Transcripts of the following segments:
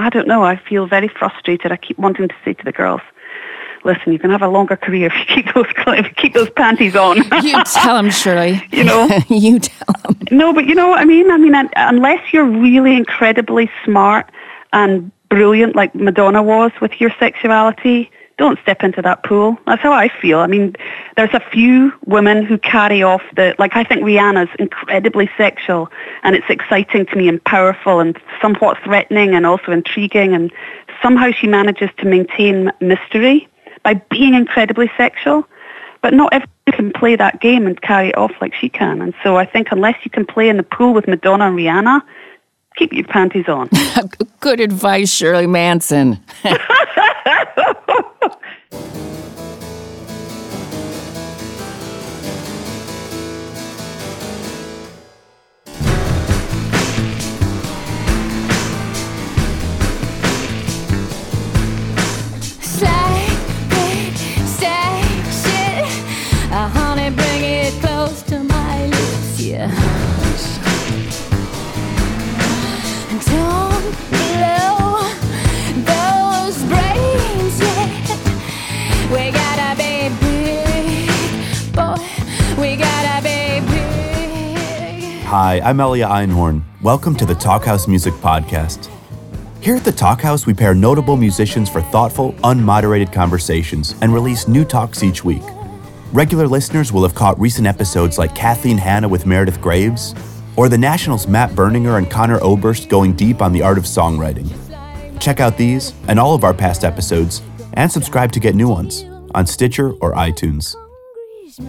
I don't know. I feel very frustrated. I keep wanting to say to the girls, listen, you can have a longer career if you keep those panties on. You tell them, Shirley. You know? You tell them. No, but you know what I mean? I mean, unless you're really incredibly smart and brilliant like Madonna was with your sexuality, don't step into that pool. That's how I feel. I mean, there's a few women who carry off the... Like, I think Rihanna's incredibly sexual, and it's exciting to me and powerful and somewhat threatening and also intriguing, and somehow she manages to maintain mystery by being incredibly sexual. But not everybody can play that game and carry it off like she can. And so I think unless you can play in the pool with Madonna and Rihanna, keep your panties on. Good advice, Shirley Manson. Hi, I'm Elia Einhorn. Welcome to the Talkhouse Music Podcast. Here at the Talkhouse, we pair notable musicians for thoughtful, unmoderated conversations and release new talks each week. Regular listeners will have caught recent episodes like Kathleen Hanna with Meredith Graves, or The Nationals' Matt Berninger and Connor Oberst going deep on the art of songwriting. Check out these and all of our past episodes, and subscribe to get new ones on Stitcher or iTunes.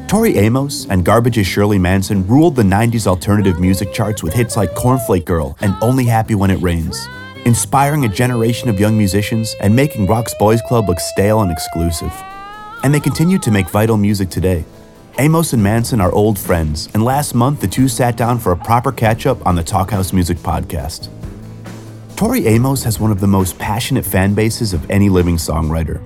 Tori Amos and Garbage's Shirley Manson ruled the 90s alternative music charts with hits like Cornflake Girl and Only Happy When It Rains, inspiring a generation of young musicians and making rock's Boys Club look stale and exclusive. And they continue to make vital music today. Amos and Manson are old friends, and last month the two sat down for a proper catch-up on the Talkhouse Music Podcast. Tori Amos has one of the most passionate fan bases of any living songwriter.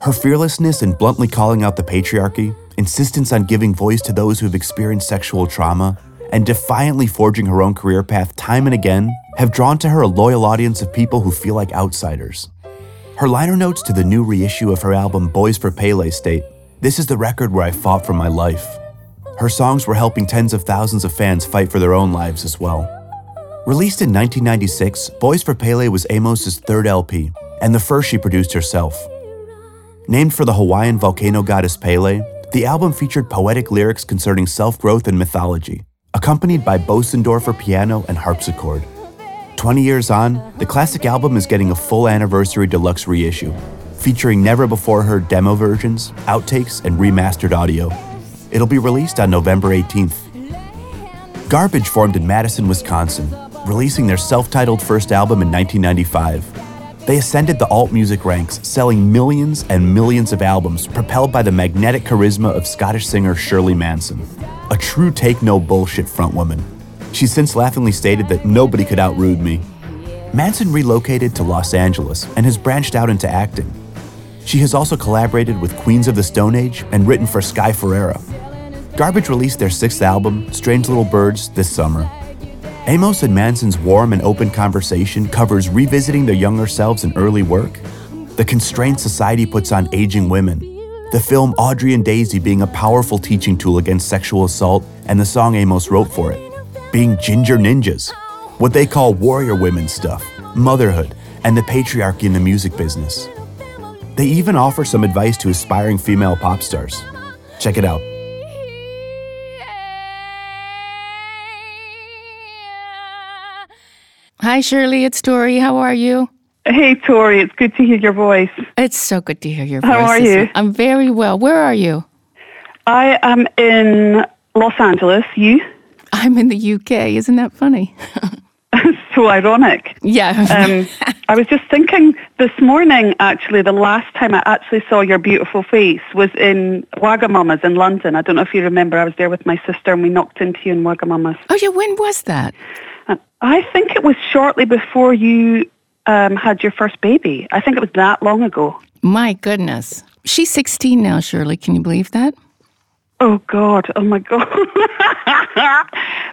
Her fearlessness in bluntly calling out the patriarchy, insistence on giving voice to those who have experienced sexual trauma, and defiantly forging her own career path time and again have drawn to her a loyal audience of people who feel like outsiders. Her liner notes to the new reissue of her album Boys for Pele state, "This is the record where I fought for my life." Her songs were helping tens of thousands of fans fight for their own lives as well. Released in 1996, Boys for Pele was Amos' third LP, and the first she produced herself. Named for the Hawaiian volcano goddess Pele, the album featured poetic lyrics concerning self-growth and mythology, accompanied by Bösendorfer piano and harpsichord. 20 years on, the classic album is getting a full anniversary deluxe reissue, featuring never-before-heard demo versions, outtakes, and remastered audio. It'll be released on November 18th. Garbage formed in Madison, Wisconsin, releasing their self-titled first album in 1995. They ascended the alt music ranks, selling millions and millions of albums, propelled by the magnetic charisma of Scottish singer Shirley Manson, a true take-no-bullshit frontwoman. She's since laughingly stated that nobody could out-rude me. Manson relocated to Los Angeles and has branched out into acting. She has also collaborated with Queens of the Stone Age and written for Sky Ferreira. Garbage released their sixth album, Strange Little Birds, this summer. Amos and Manson's warm and open conversation covers revisiting their younger selves in early work, the constraints society puts on aging women, the film Audrie and Daisy being a powerful teaching tool against sexual assault, and the song Amos wrote for it, being ginger ninjas, what they call warrior women stuff, motherhood, and the patriarchy in the music business. They even offer some advice to aspiring female pop stars. Check it out. Hi, Shirley. It's Tori. How are you? Hey, Tori. It's good to hear your voice. It's so good to hear your voice. How are you? I'm very well. Where are you? I am in Los Angeles. You? I'm in the UK. Isn't that funny? So ironic. Yeah. I was just thinking this morning, actually, the last time I actually saw your beautiful face was in Wagamamas in London. I don't know if you remember. I was there with my sister and we knocked into you in Wagamamas. Oh, yeah. When was that? I think it was shortly before you had your first baby. I think it was that long ago. My goodness. She's 16 now, Shirley. Can you believe that? Oh, God. Oh, my God.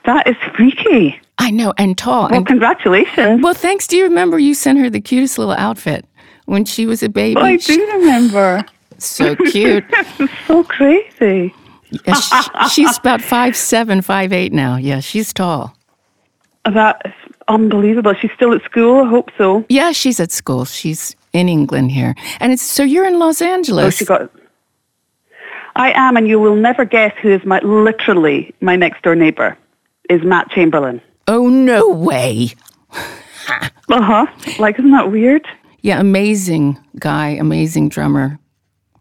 That is freaky. I know, and tall. Well, congratulations. Well, thanks. Do you remember you sent her the cutest little outfit when she was a baby? Oh, I do remember. So cute. So crazy. Yeah, she's about 5'7", 5'8" now. Yeah, she's tall. That is unbelievable. She's still at school? I hope so. Yeah, she's at school. She's in England here. And it's so you're in Los Angeles. Oh, she got... I am, and you will never guess who is my next-door neighbour, is Matt Chamberlain. Oh, no way. Uh-huh. Like, isn't that weird? Yeah, amazing guy, amazing drummer.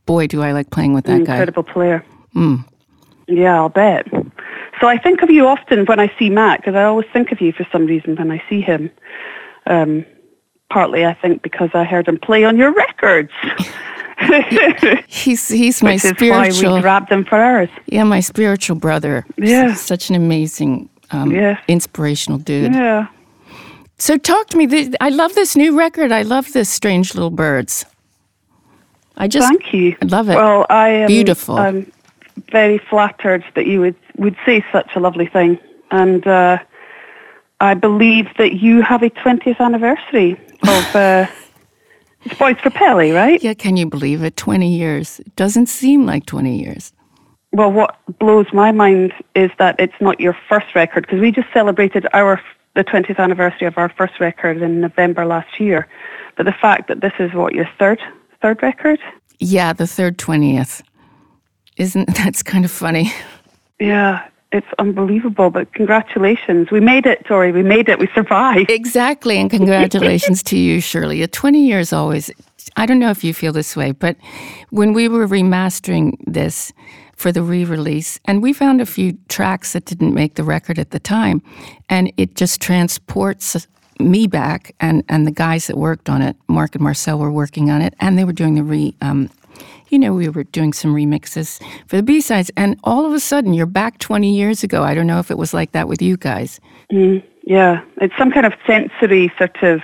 Boy, do I like playing with that guy. Incredible player. Mm. Yeah, I'll bet. So I think of you often when I see Matt, because I always think of you for some reason when I see him. Partly, I think, because I heard him play on your records. He's my spiritual... Which is why we grabbed them for ours. Yeah, my spiritual brother. Yeah. Such an amazing, inspirational dude. Yeah. So talk to me. I love this new record. I love this Strange Little Birds. Thank you. I love it. Well, I am... Beautiful. I'm very flattered that you would say such a lovely thing. And I believe that you have a 20th anniversary of... It's Boys for Pele, right? Yeah, can you believe it? 20 years. It doesn't seem like 20 years. Well, what blows my mind is that it's not your first record, because we just celebrated the 20th anniversary of our first record in November last year. But the fact that this is, what, your third record? Yeah, the third 20th. That's kind of funny. Yeah, it's unbelievable, but congratulations. We made it, Tori. We made it. We survived. Exactly, and congratulations to you, Shirley. 20 years always. I don't know if you feel this way, but when we were remastering this for the re-release, and we found a few tracks that didn't make the record at the time, and it just transports me back, and the guys that worked on it, Mark and Marcel were working on it, and they were doing the we were doing some remixes for the B-sides, and all of a sudden, you're back 20 years ago. I don't know if it was like that with you guys. Yeah, it's some kind of sensory sort of,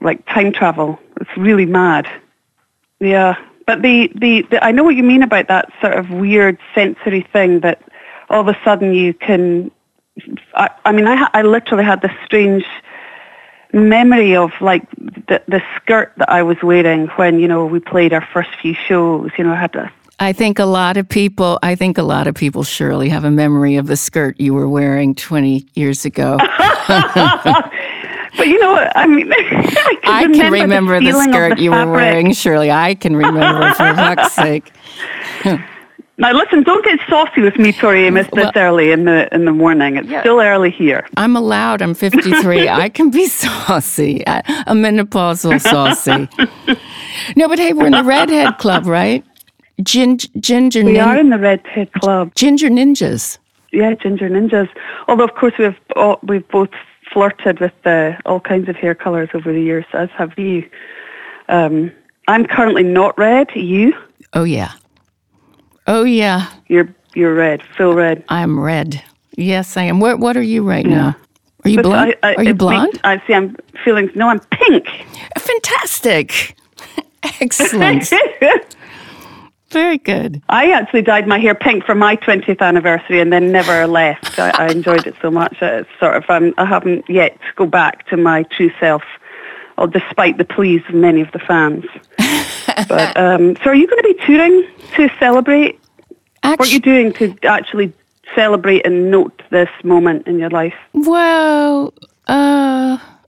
like, time travel. It's really mad. Yeah, but the I know what you mean about that sort of weird sensory thing that all of a sudden you can... I literally had this strange... memory of like the skirt that I was wearing when we played our first few shows. I think a lot of people surely have a memory of the skirt you were wearing 20 years ago. But I can remember the skirt you were wearing, Shirley. I can remember, for fuck's sake. Now, listen, don't get saucy with me, Tori Amos, this early in the morning. It's still early here. I'm allowed. I'm 53. I can be saucy. A menopausal saucy. No, but hey, we're in the Redhead Club, right? Ginger Ninjas. We are in the Redhead Club. Ginger Ninjas. Yeah, Ginger Ninjas. Although, of course, we've both flirted with all kinds of hair colours over the years, as have you. I'm currently not red. You? Oh, yeah. Oh, yeah. You're red, full red. I'm red. Yes, I am. What are you right now? Are you blonde? Are you blonde? I'm pink. Fantastic. Excellent. Very good. I actually dyed my hair pink for my 20th anniversary and then never left. I enjoyed it so much. It's sort of, I haven't yet go back to my true self, or despite the pleas of many of the fans. But so are you going to be touring to celebrate? What are you doing to actually celebrate and note this moment in your life? Well, we're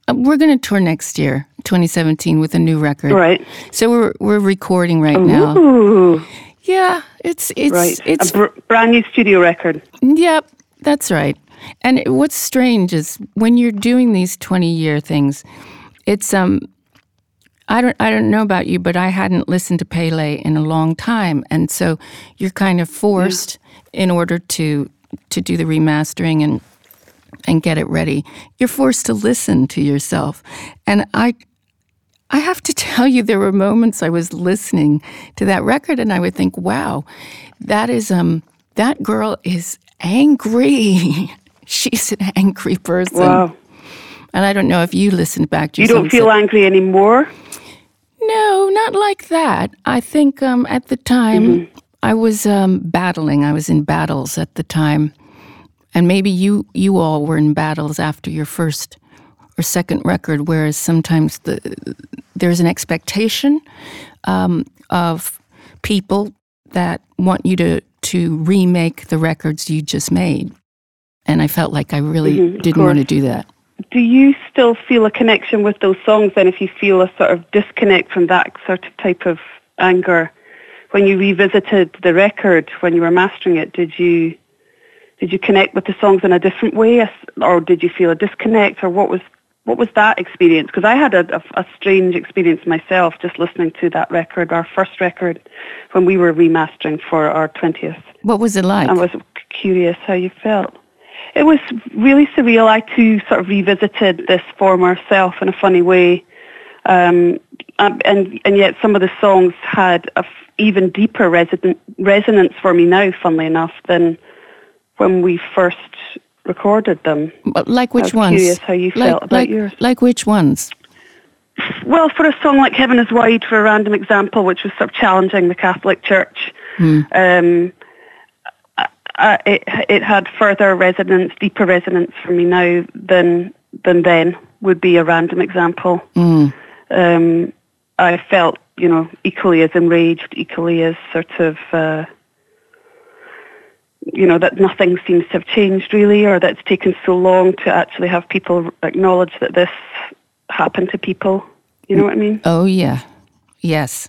going to tour next year, 2017, with a new record. Right. So we're recording right now. Yeah, it's right. It's a brand new studio record. Yep, that's right. And what's strange is when you're doing these 20-year things, it's I don't know about you, but I hadn't listened to Pele in a long time, and so you're kind of forced in order to do the remastering and get it ready. You're forced to listen to yourself, and I have to tell you, there were moments I was listening to that record, and I would think, "Wow, that is that girl is angry. She's an angry person." Wow. And I don't know if you listened back to yourself. You don't feel angry anymore? No, not like that. I think at the time, I was battling. I was in battles at the time. And maybe you all were in battles after your first or second record, whereas sometimes there's an expectation of people that want you to remake the records you just made. And I felt like I really didn't want to do that. Do you still feel a connection with those songs then, if you feel a sort of disconnect from that sort of type of anger? When you revisited the record, when you were mastering it, did you connect with the songs in a different way, or did you feel a disconnect, or what was that experience? Because I had a strange experience myself just listening to that record, our first record, when we were remastering for our 20th. What was it like? I was curious how you felt. It was really surreal. I too sort of revisited this former self in a funny way. And yet some of the songs had an even deeper resonance for me now, funnily enough, than when we first recorded them. Like which ones? I was curious how you felt about yours. Like which ones? Well, for a song like Heaven is Wide, for a random example, which was sort of challenging the Catholic Church, it had further resonance, deeper resonance for me now than then would be a random example. I felt, equally as enraged, equally as sort of, that nothing seems to have changed really, or that it's taken so long to actually have people acknowledge that this happened to people. You know what I mean? Oh, yeah. Yes.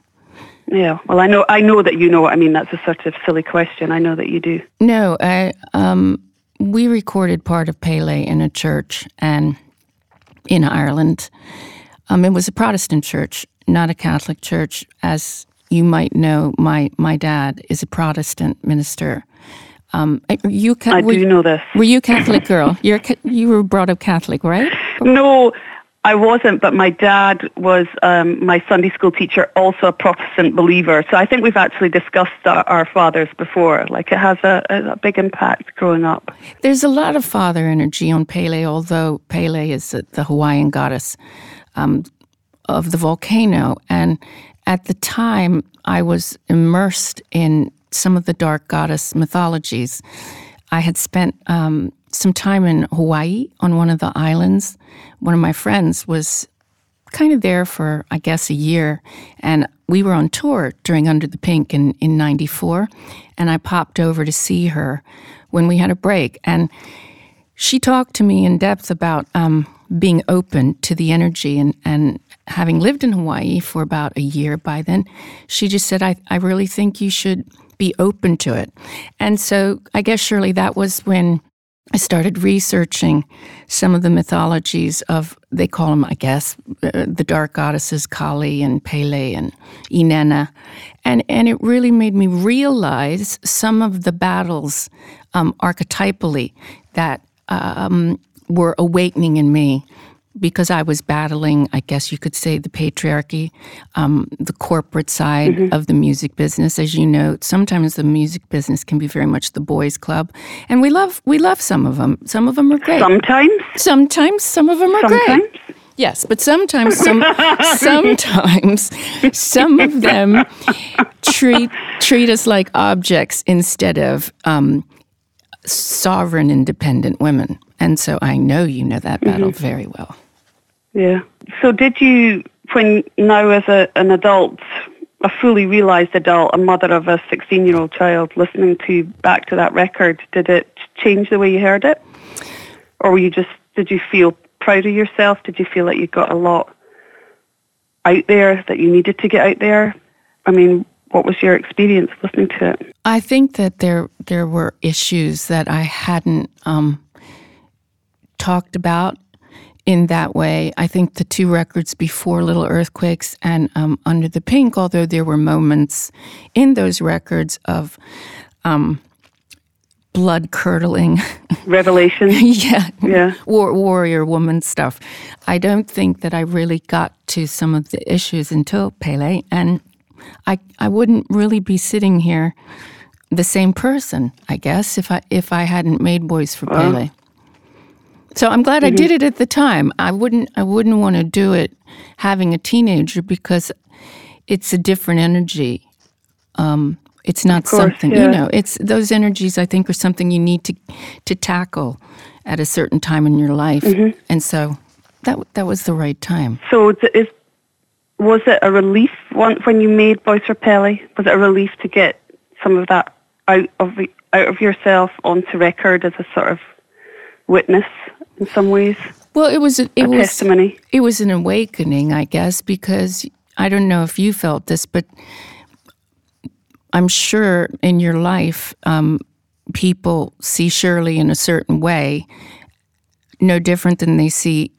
Yeah. Well, I know that you know what I mean. That's a sort of silly question. I know that you do. No, we recorded part of Pele in a church and in Ireland. It was a Protestant church, not a Catholic church. As you might know, my dad is a Protestant minister. I do know this. Were you a Catholic girl? You were brought up Catholic, right? No, I wasn't, but my dad was my Sunday school teacher, also a Protestant believer. So I think we've actually discussed our fathers before. Like, it has a big impact growing up. There's a lot of father energy on Pele, although Pele is the Hawaiian goddess of the volcano. And at the time, I was immersed in some of the dark goddess mythologies. I had spent some time in Hawaii on one of the islands. One of my friends was kind of there for, I guess, a year. And we were on tour during Under the Pink in 94. And I popped over to see her when we had a break. And she talked to me in depth about being open to the energy, and having lived in Hawaii for about a year by then, she just said, I really think you should be open to it. And so I guess, Shirley, that was when I started researching some of the mythologies of, they call them, I guess, the dark goddesses, Kali and Pele and Inanna. And it really made me realize some of the battles archetypally that were awakening in me, because I was battling, I guess you could say, the patriarchy, the corporate side of the music business. As you know, sometimes the music business can be very much the boys' club, and we love some of them. Some of them are great. Sometimes some of them are great. Yes, but sometimes some of them treat us like objects instead of sovereign, independent women. And so I know you know that battle very well. Yeah. So did you, when now as an adult, a fully realised adult, a mother of a 16-year-old child, listening back to that record, did it change the way you heard it? Or did you feel proud of yourself? Did you feel like you got a lot out there that you needed to get out there? I mean, what was your experience listening to it? I think that there were issues that I hadn't talked about in that way. I think the two records before, Little Earthquakes and Under the Pink, although there were moments in those records of blood-curdling revelation, yeah, warrior woman stuff, I don't think that I really got to some of the issues until Pele, and I wouldn't really be sitting here the same person, I guess, if I hadn't made Boys for Pele. So I'm glad I did it at the time. I wouldn't want to do it having a teenager, because it's a different energy. It's not you know, it's those energies, I think, are something you need to tackle at a certain time in your life. Mm-hmm. And so that was the right time. So was it a relief when you made Boys for Pele? Was it a relief to get some of that out of yourself onto record as a sort of witness in some ways? Well, it was a testimony. It was an awakening, I guess, because I don't know if you felt this, but I'm sure in your life, people see Shirley in a certain way, no different than they see,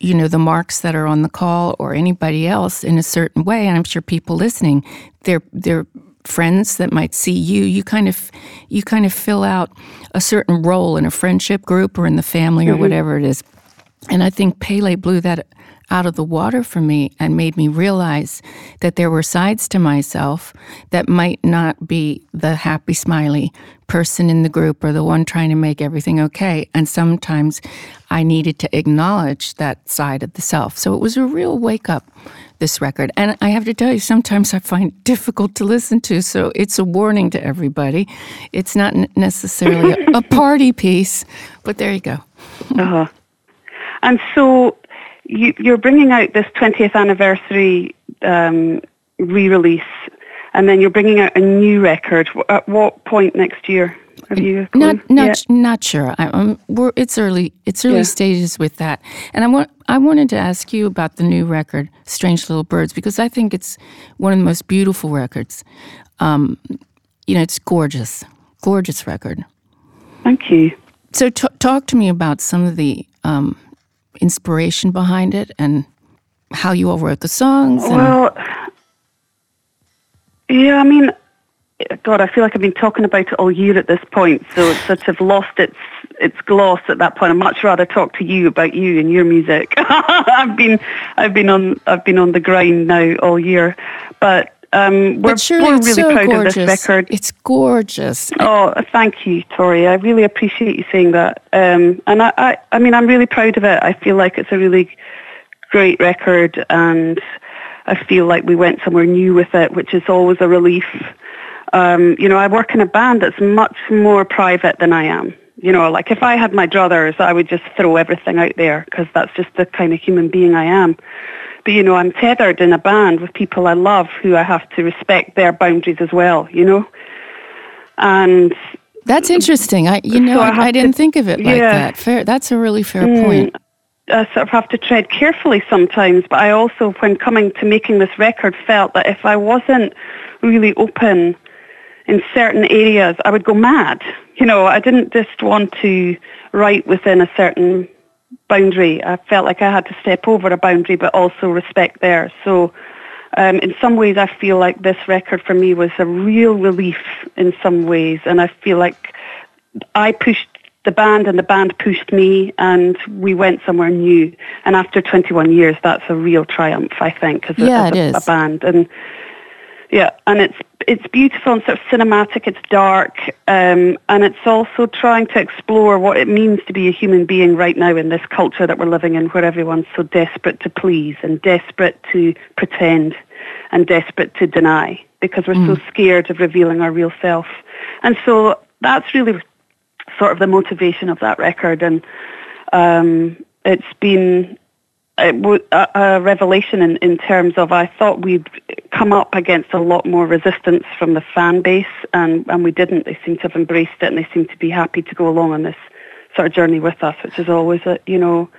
you know, the marks that are on the call or anybody else in a certain way. And I'm sure people listening, they're friends that might see you kind of fill out a certain role in a friendship group or in the family, mm-hmm. or whatever it is. And I think Pele blew that out of the water for me and made me realize that there were sides to myself that might not be the happy, smiley person in the group or the one trying to make everything okay. And sometimes I needed to acknowledge that side of the self. So it was a real wake-up, this record. And I have to tell you, sometimes I find it difficult to listen to, so it's a warning to everybody. It's not necessarily a party piece, but there you go. Uh-huh. And so you're bringing out this 20th anniversary re-release, and then you're bringing out a new record. At what point next year have you? Not sure. It's early stages with that. And I wanted to ask you about the new record, Strange Little Birds, because I think it's one of the most beautiful records. You know, it's gorgeous record. Thank you. So talk to me about some of the inspiration behind it and how you all wrote the songs. Well, yeah, I mean, God, I feel like I've been talking about it all year at this point, so it's sort of lost its gloss at that point. I'd much rather talk to you about you and your music. I've been on the grind now all year, but surely we're really proud of this record. It's gorgeous. Oh, thank you, Tori. I really appreciate you saying that. And I mean, I'm really proud of it. I feel like it's a really great record, and I feel like we went somewhere new with it, which is always a relief. You know, I work in a band that's much more private than I am. You know, like if I had my druthers, I would just throw everything out there because that's just the kind of human being I am. But, you know, I'm tethered in a band with people I love who I have to respect their boundaries as well, you know? And that's interesting. I didn't think of it like that. Fair. That's a really fair point. I sort of have to tread carefully sometimes, but I also, when coming to making this record, felt that if I wasn't really open in certain areas, I would go mad. You know, I didn't just want to write within a certain boundary. I felt like I had to step over a boundary but also respect theirs. So in some ways I feel like this record for me was a real relief in some ways, and I feel like I pushed the band and the band pushed me and we went somewhere new. And after 21 years, that's a real triumph, I think, as a band. And yeah, and it's beautiful and sort of cinematic, it's dark, and it's also trying to explore what it means to be a human being right now in this culture that we're living in, where everyone's so desperate to please and desperate to pretend and desperate to deny because we're so scared of revealing our real self. And so that's really sort of the motivation of that record, and it's been a revelation in terms of, I thought we'd come up against a lot more resistance from the fan base, and we didn't. They seem to have embraced it, and they seem to be happy to go along on this sort of journey with us, which is always, you know,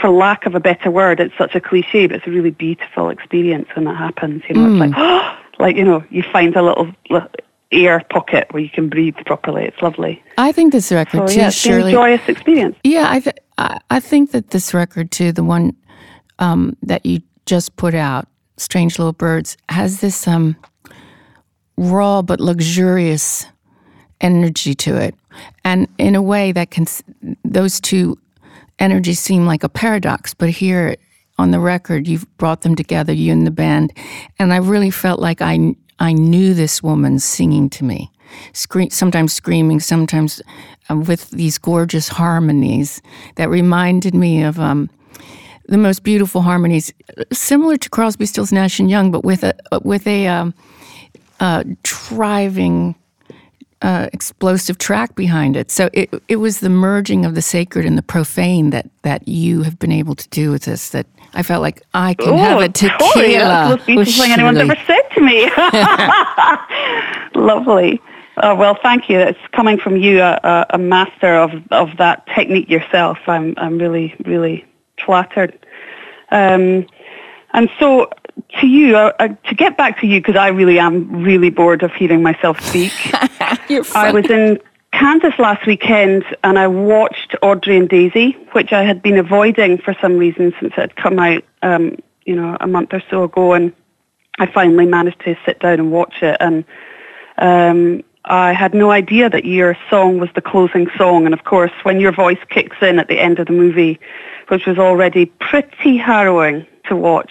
for lack of a better word, it's such a cliche, but it's a really beautiful experience when that happens. You know, it's like, oh, like, you know, you find a little air pocket where you can breathe properly. It's lovely. I think this record too, it's been a joyous experience. Yeah, I think that this record too, the one that you just put out, Strange Little Birds, has this raw but luxurious energy to it, and in a way that can, those two energies seem like a paradox, but here on the record you've brought them together, you and the band, and I really felt like I knew this woman singing to me, sometimes screaming, sometimes with these gorgeous harmonies that reminded me of the most beautiful harmonies, similar to Crosby, Stills, Nash & Young, but with a driving, explosive track behind it. So it was the merging of the sacred and the profane that you have been able to do with this, that I felt like I can have a tequila. Tori, that's the most beautiful thing anyone's ever said to me. Lovely. Well, thank you. It's coming from you, a master of that technique yourself. I'm really, really flattered. And so to you, to get back to you, because I really am really bored of hearing myself speak. I was in Kansas last weekend and I watched Audrie and Daisy, which I had been avoiding for some reason since it had come out, a month or so ago. And I finally managed to sit down and watch it. And I had no idea that your song was the closing song. And of course, when your voice kicks in at the end of the movie, which was already pretty harrowing to watch,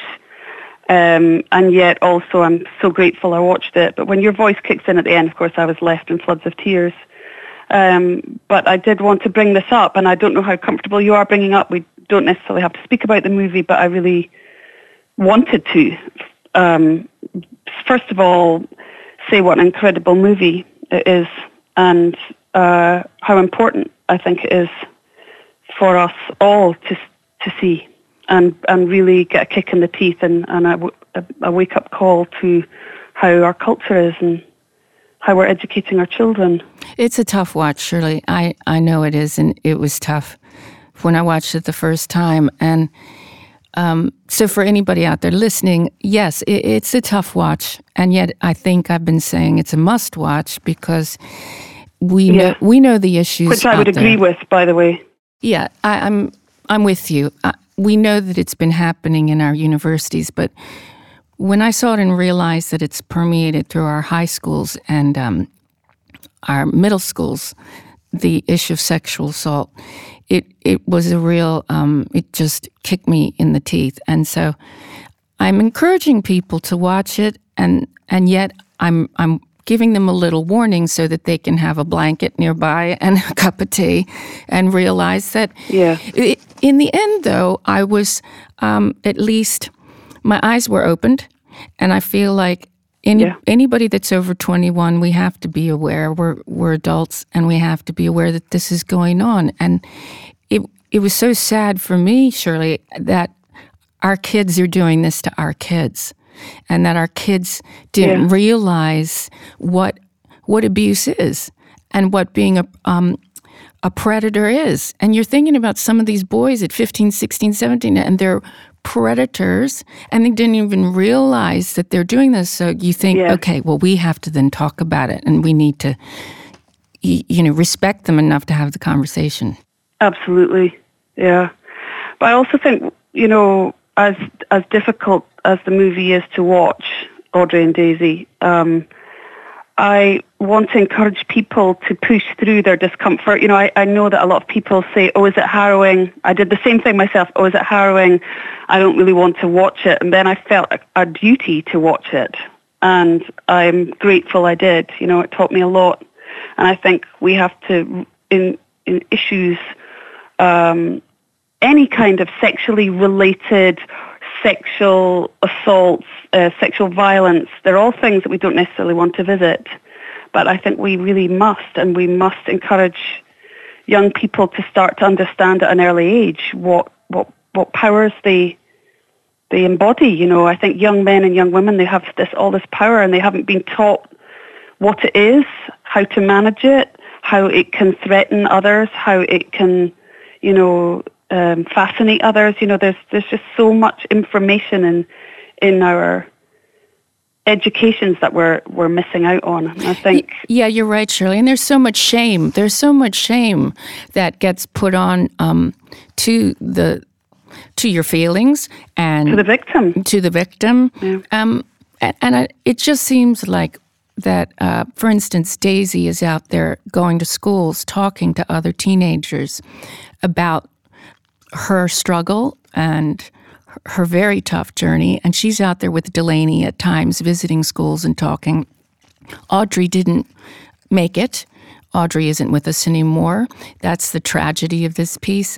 and yet also I'm so grateful I watched it. But when your voice kicks in at the end, of course, I was left in floods of tears. But I did want to bring this up, and I don't know how comfortable you are bringing up. We don't necessarily have to speak about the movie, but I really wanted to. First of all, say what an incredible movie it is, and how important I think it is for us all to see and really get a kick in the teeth and a wake-up call to how our culture is and how we're educating our children. It's a tough watch, Shirley. I know it is, and it was tough when I watched it the first time. And so for anybody out there listening, yes, it's a tough watch. And yet I think I've been saying it's a must-watch because we know the issues. Which I would agree with, by the way. Yeah, I'm with you. We know that it's been happening in our universities, but when I saw it and realized that it's permeated through our high schools and our middle schools, the issue of sexual assault, it was a real, it just kicked me in the teeth. And so I'm encouraging people to watch it, and yet I'm giving them a little warning so that they can have a blanket nearby and a cup of tea and realize that in the end, though, I was at least my eyes were opened, and I feel like anybody that's over 21, we have to be aware. We're adults, and we have to be aware that this is going on. And it was so sad for me, Shirley, that our kids are doing this to our kids. And that our kids didn't realize what abuse is and what being a predator is. And you're thinking about some of these boys at 15, 16, 17, and they're predators, and they didn't even realize that they're doing this. So you think, okay, well, we have to then talk about it, and we need to respect them enough to have the conversation. Absolutely, yeah. But I also think, as difficult as the movie is to watch, Audrie and Daisy, I want to encourage people to push through their discomfort. I know that a lot of people say, oh, is it harrowing? I did the same thing myself. Oh, is it harrowing? I don't really want to watch it. And then I felt a duty to watch it. And I'm grateful I did. It taught me a lot. And I think we have to, in issues, any kind of sexually related, sexual assaults, sexual violence, they're all things that we don't necessarily want to visit. But I think we really must, and we must encourage young people to start to understand at an early age what powers they embody. I think young men and young women, they have all this power, and they haven't been taught what it is, how to manage it, how it can threaten others, how it can, fascinate others. There's just so much information in our educations that we're missing out on, I think. Yeah, you're right, Shirley. And there's so much shame. There's so much shame that gets put on to your feelings and to the victim. Yeah. It just seems like that, for instance, Daisy is out there going to schools, talking to other teenagers about her struggle and her very tough journey, and she's out there with Delaney at times visiting schools and talking. Audrie didn't make it. Audrie isn't with us anymore. That's the tragedy of this piece.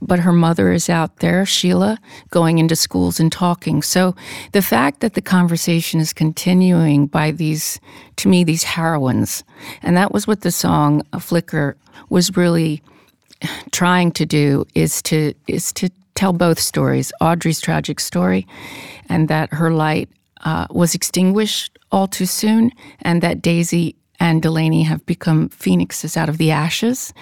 but her mother is out there, Sheila, going into schools and talking. So the fact that the conversation is continuing by these, to me, these heroines, and that was what the song Flicker was really trying to do, is to tell both stories, Audrey's tragic story, and that her light was extinguished all too soon, and that Daisy and Delaney have become phoenixes out of the ashes,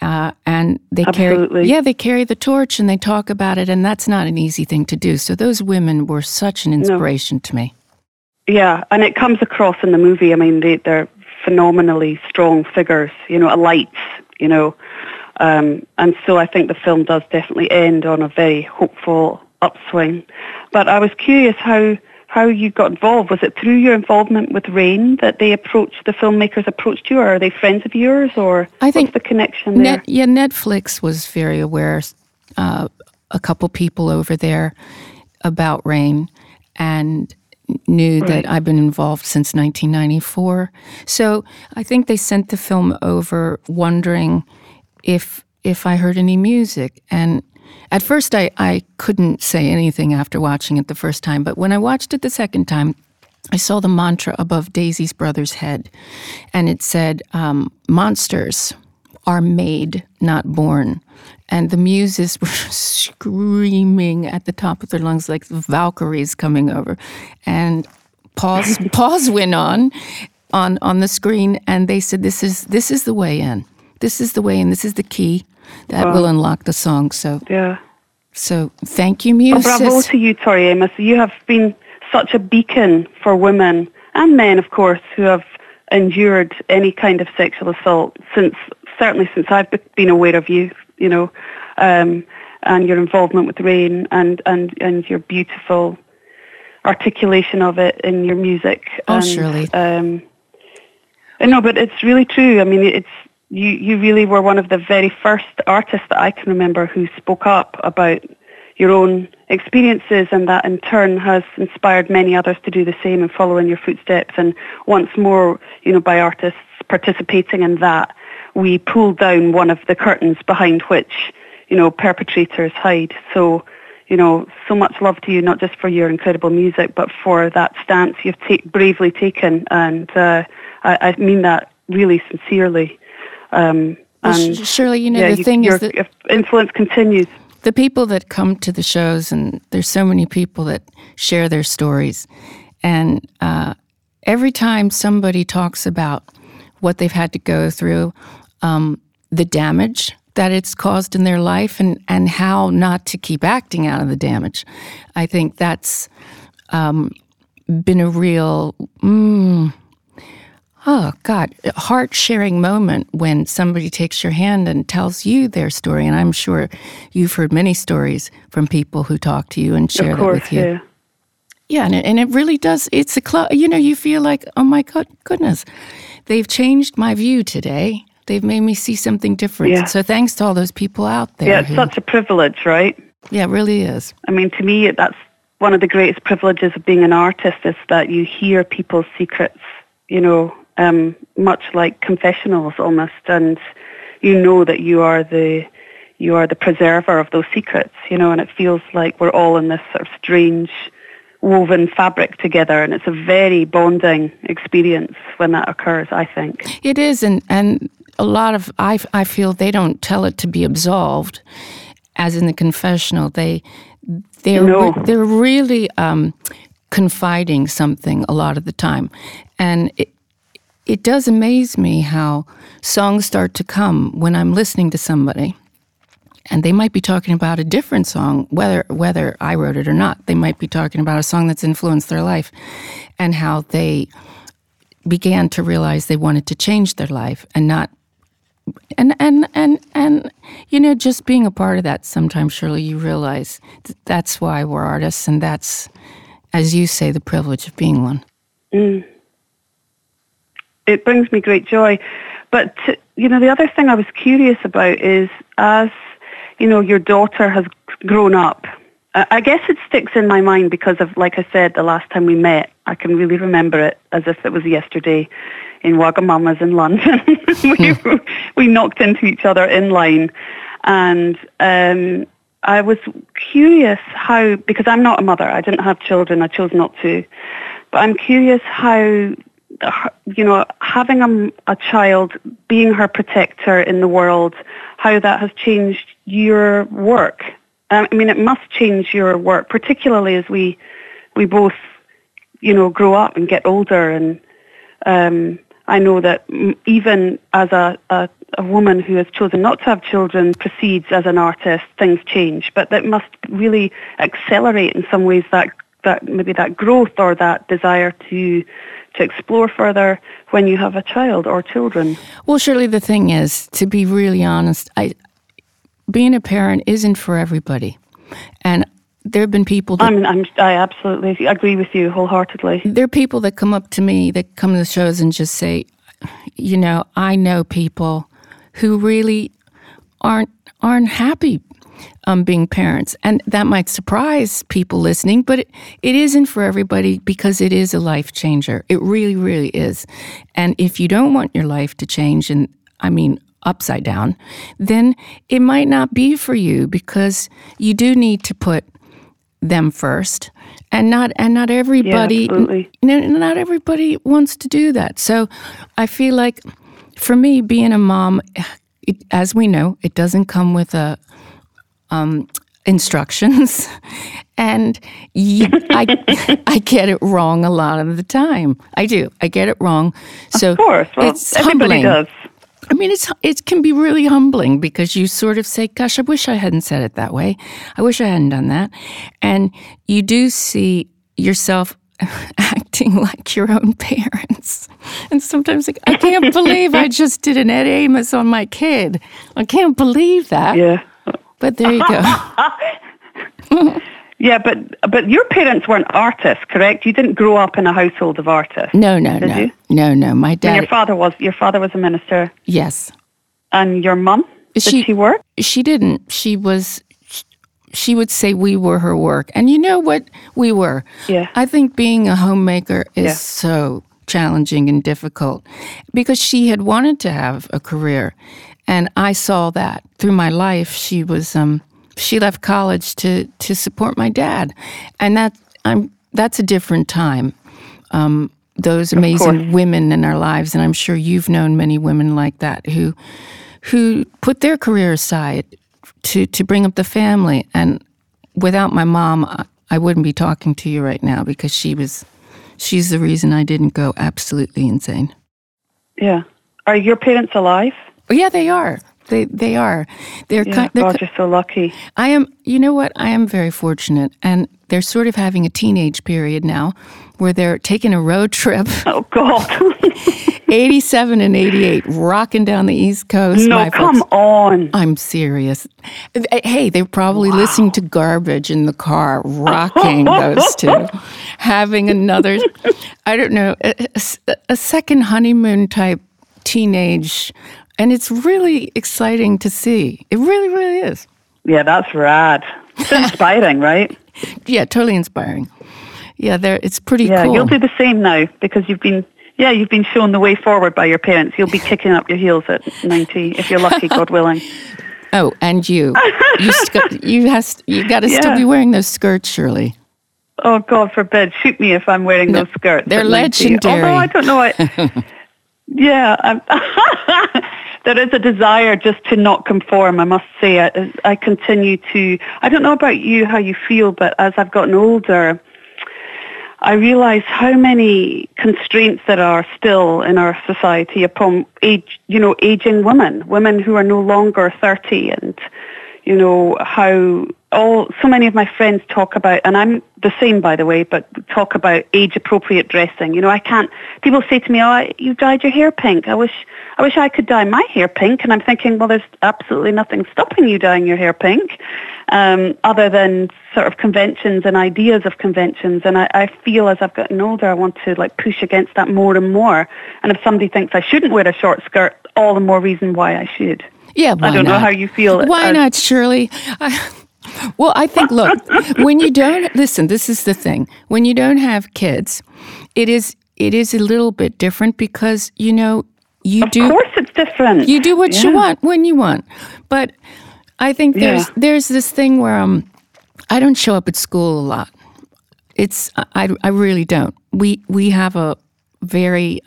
and they carry the torch, and they talk about it, and that's not an easy thing to do. So those women were such an inspiration to me. Yeah, and it comes across in the movie. I mean, they're phenomenally strong figures, a light, and so I think the film does definitely end on a very hopeful upswing. But I was curious how you got involved. Was it through your involvement with RAINN that the filmmakers approached you, or are they friends of yours, or what's the connection there? Netflix was very aware, a couple people over there, about RAINN, and knew that I've been involved since 1994. So I think they sent the film over wondering if I heard any music. And at first, I couldn't say anything after watching it the first time, but when I watched it the second time, I saw the mantra above Daisy's brother's head, and it said, monsters are made, not born. And the muses were screaming at the top of their lungs like the Valkyries coming over. And pause went on the screen, and they said, this is the way in. This is the way in. This is the key that will unlock the song. So, yeah. So thank you, muses. Oh, bravo to you, Tori Amos. You have been such a beacon for women and men, of course, who have endured any kind of sexual assault since I've been aware of you. And your involvement with RAINN and your beautiful articulation of it in your music. Oh, Shirley. No, but it's really true. I mean, it's. You really were one of the very first artists that I can remember who spoke up about your own experiences, and that in turn has inspired many others to do the same and follow in your footsteps. And once more, by artists participating in that, we pulled down one of the curtains behind which, perpetrators hide. So, so much love to you, not just for your incredible music, but for that stance you've bravely taken. And I mean that really sincerely. Surely, the thing is that influence continues. The people that come to the shows, and there's so many people that share their stories, and every time somebody talks about what they've had to go through, the damage that it's caused in their life, and how not to keep acting out of the damage, I think that's been a real... Oh, God, a heart-sharing moment when somebody takes your hand and tells you their story. And I'm sure you've heard many stories from people who talk to you and share that with you. Yeah. Yeah, and it really does. It's a club. You feel like, oh, my God, goodness, they've changed my view today. They've made me see something different. Yeah. So thanks to all those people out there. Yeah, it's such a privilege, right? Yeah, it really is. I mean, to me, that's one of the greatest privileges of being an artist, is that you hear people's secrets, much like confessionals almost, and that you are the preserver of those secrets, and it feels like we're all in this sort of strange woven fabric together, and it's a very bonding experience when that occurs, I think. It is, and a lot of, I feel they don't tell it to be absolved, as in the confessional. They're really confiding something a lot of the time. And it does amaze me how songs start to come when I'm listening to somebody, and they might be talking about a different song, whether I wrote it or not. They might be talking about a song that's influenced their life, and how they began to realize they wanted to change their life, and not and just being a part of that. Sometimes, Shirley, you realize that's why we're artists, and that's, as you say, the privilege of being one. Mm. It brings me great joy. But, the other thing I was curious about is, as, your daughter has grown up I guess it sticks in my mind because of, like I said, the last time we met, I can really remember it as if it was yesterday in Wagamamas in London. We knocked into each other in line, and I was curious how, because I'm not a mother, I didn't have children, I chose not to, but I'm curious how, you know, having a child, being her protector in the world, how that has changed your work. I mean, it must change your work, particularly as we both, you know, grow up and get older. And I know that even as a woman who has chosen not to have children proceeds as an artist, things change. But that must really accelerate in some ways that maybe that growth or that desire to explore further when you have a child or children. Well, surely the thing is, to be really honest, being a parent isn't for everybody, and there have been people that... I absolutely agree with you wholeheartedly. There are people that come up to me, that come to the shows and just say, you know, I know people who really aren't happy being parents, and that might surprise people listening, but it isn't for everybody because it is a life changer. It really, really is. And if you don't want your life to change, and I mean... upside down, then it might not be for you, because you do need to put them first, and not everybody, yeah, not everybody wants to do that. So I feel like for me, being a mom, as we know, it doesn't come with a instructions, and I get it wrong a lot of the time. I get it wrong. So of course, well, it's everybody humbling. Does. I mean, it can be really humbling, because you sort of say, gosh, I wish I hadn't said it that way. I wish I hadn't done that. And you do see yourself acting like your own parents. And sometimes, like, I can't believe I just did an Ed Amos on my kid. I can't believe that. Yeah. But there you go. Yeah, but your parents weren't artists, correct? You didn't grow up in a household of artists. No. You? No. My dad. And your father was a minister. Yes. And your mum? Did she work? She didn't. She would say we were her work, and you know what we were. Yeah. I think being a homemaker is so challenging and difficult, because she had wanted to have a career, and I saw that through my life. She was She left college to support my dad, and that's a different time. Those amazing women in our lives, and I'm sure you've known many women like that who put their career aside to bring up the family. And without my mom, I wouldn't be talking to you right now, because she's the reason I didn't go absolutely insane. Yeah, are your parents alive? Oh, yeah, they are. They are. They're kind. Yeah, God, you're so lucky. I am. You know what? I am very fortunate, and they're sort of having a teenage period now, where they're taking a road trip. Oh God! 87 and 88, rocking down the East Coast. No, come on. I'm serious. Hey, they're probably listening to Garbage in the car, rocking those two, having another. I don't know, a second honeymoon type teenage. And it's really exciting to see. It really, really is. Yeah, that's rad. It's inspiring, right? Yeah, totally inspiring. Yeah, it's pretty cool. Yeah, you'll do the same now, because you've been shown the way forward by your parents. You'll be kicking up your heels at 90, if you're lucky, God willing. Oh, and you. You got to still be wearing those skirts, Shirley. Oh, God forbid. Shoot me if I'm wearing those skirts. They're legendary. Although I don't know it. Yeah, there is a desire just to not conform, I must say. I continue to, I don't know about you, how you feel, but as I've gotten older, I realise how many constraints there are still in our society upon aging women who are no longer 30, and, you know, how so many of my friends talk about, and I'm the same, by the way, but talk about age-appropriate dressing. You know, people say to me, oh, you dyed your hair pink. I wish I could dye my hair pink. And I'm thinking, well, there's absolutely nothing stopping you dyeing your hair pink, other than sort of conventions and ideas of conventions. And I feel as I've gotten older, I want to like push against that more and more. And if somebody thinks I shouldn't wear a short skirt, all the more reason why I should. Yeah, why not? I don't know how you feel. Why not, Shirley? Well, I think, look, when you don't, listen, this is the thing. When you don't have kids, it is a little bit different because, you know, you do. Of course it's different. You do what you want when you want. But I think there's this thing where I don't show up at school a lot. I really don't. We have a very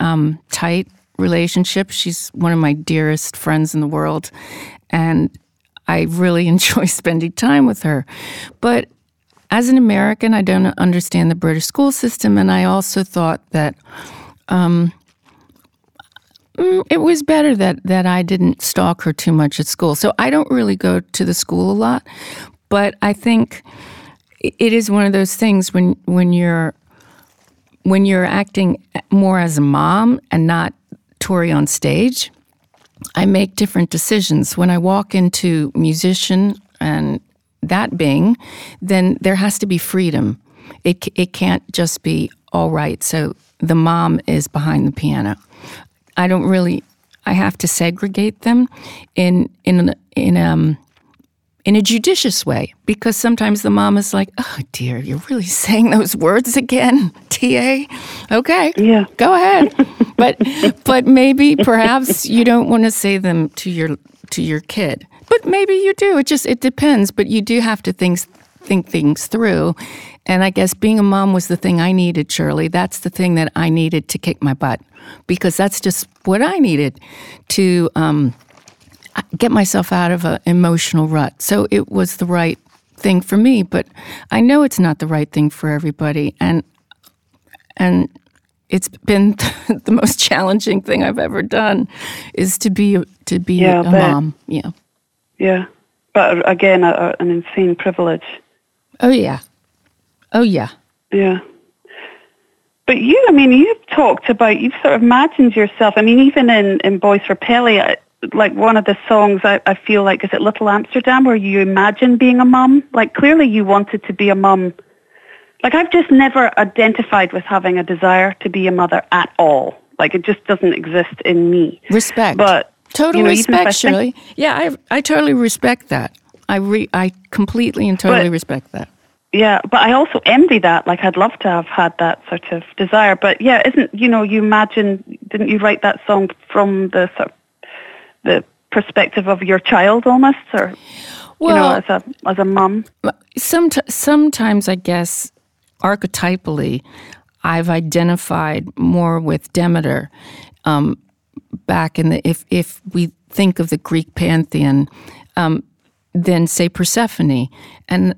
tight relationship. She's one of my dearest friends in the world, and I really enjoy spending time with her. But as an American, I don't understand the British school system, and I also thought that it was better that I didn't stalk her too much at school. So I don't really go to the school a lot, but I think it is one of those things when you're acting more as a mom and not Tori on stage, I make different decisions. When I walk into musician and that being, then there has to be freedom. It can't just be all right. So the mom is behind the piano. I have to segregate them in a judicious way, because sometimes the mom is like, oh, dear, you're really saying those words again, T.A.? Okay, go ahead. But maybe, perhaps, you don't want to say them to your kid. But maybe you do. It depends. But you do have to think things through. And I guess being a mom was the thing I needed, Shirley. That's the thing that I needed to kick my butt, because that's just what I needed to get myself out of an emotional rut. So it was the right thing for me, but I know it's not the right thing for everybody. And it's been the most challenging thing I've ever done is to be a mom. Yeah. Yeah. But again, an insane privilege. Oh, yeah. Oh, yeah. Yeah. But you, I mean, you've talked about, you've sort of imagined yourself, I mean, even in Boys for Pele, like one of the songs, I feel like, is it Little Amsterdam, where you imagine being a mum? Like, clearly you wanted to be a mum. Like, I've just never identified with having a desire to be a mother at all. Like, it just doesn't exist in me. Respect. But total respect, Shirley. Yeah, I totally respect that. I completely and totally respect that. Yeah, but I also envy that. Like, I'd love to have had that sort of desire. But yeah, isn't, you know, you imagine, didn't you write that song from the sort of the perspective of your child almost, or, well, you know, as a mum? Sometimes, I guess, archetypally, I've identified more with Demeter back in the, if we think of the Greek pantheon, than, say, Persephone. And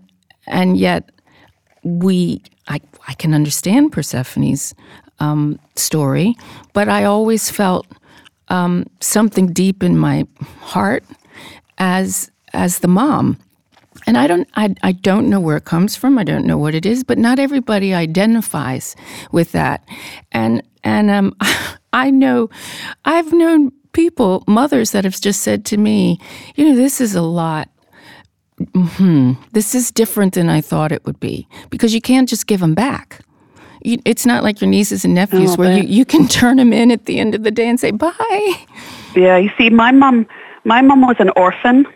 yet, I can understand Persephone's story, but I always felt something deep in my heart as the mom, and I don't know where it comes from. I don't know what it is, but not everybody identifies with that. And I've known people, mothers, that have just said to me, you know, this is a lot. This is different than I thought it would be, because you can't just give them back. It's not like your nieces and nephews where you can turn them in at the end of the day and say, bye. Yeah, you see, my mum was an orphan.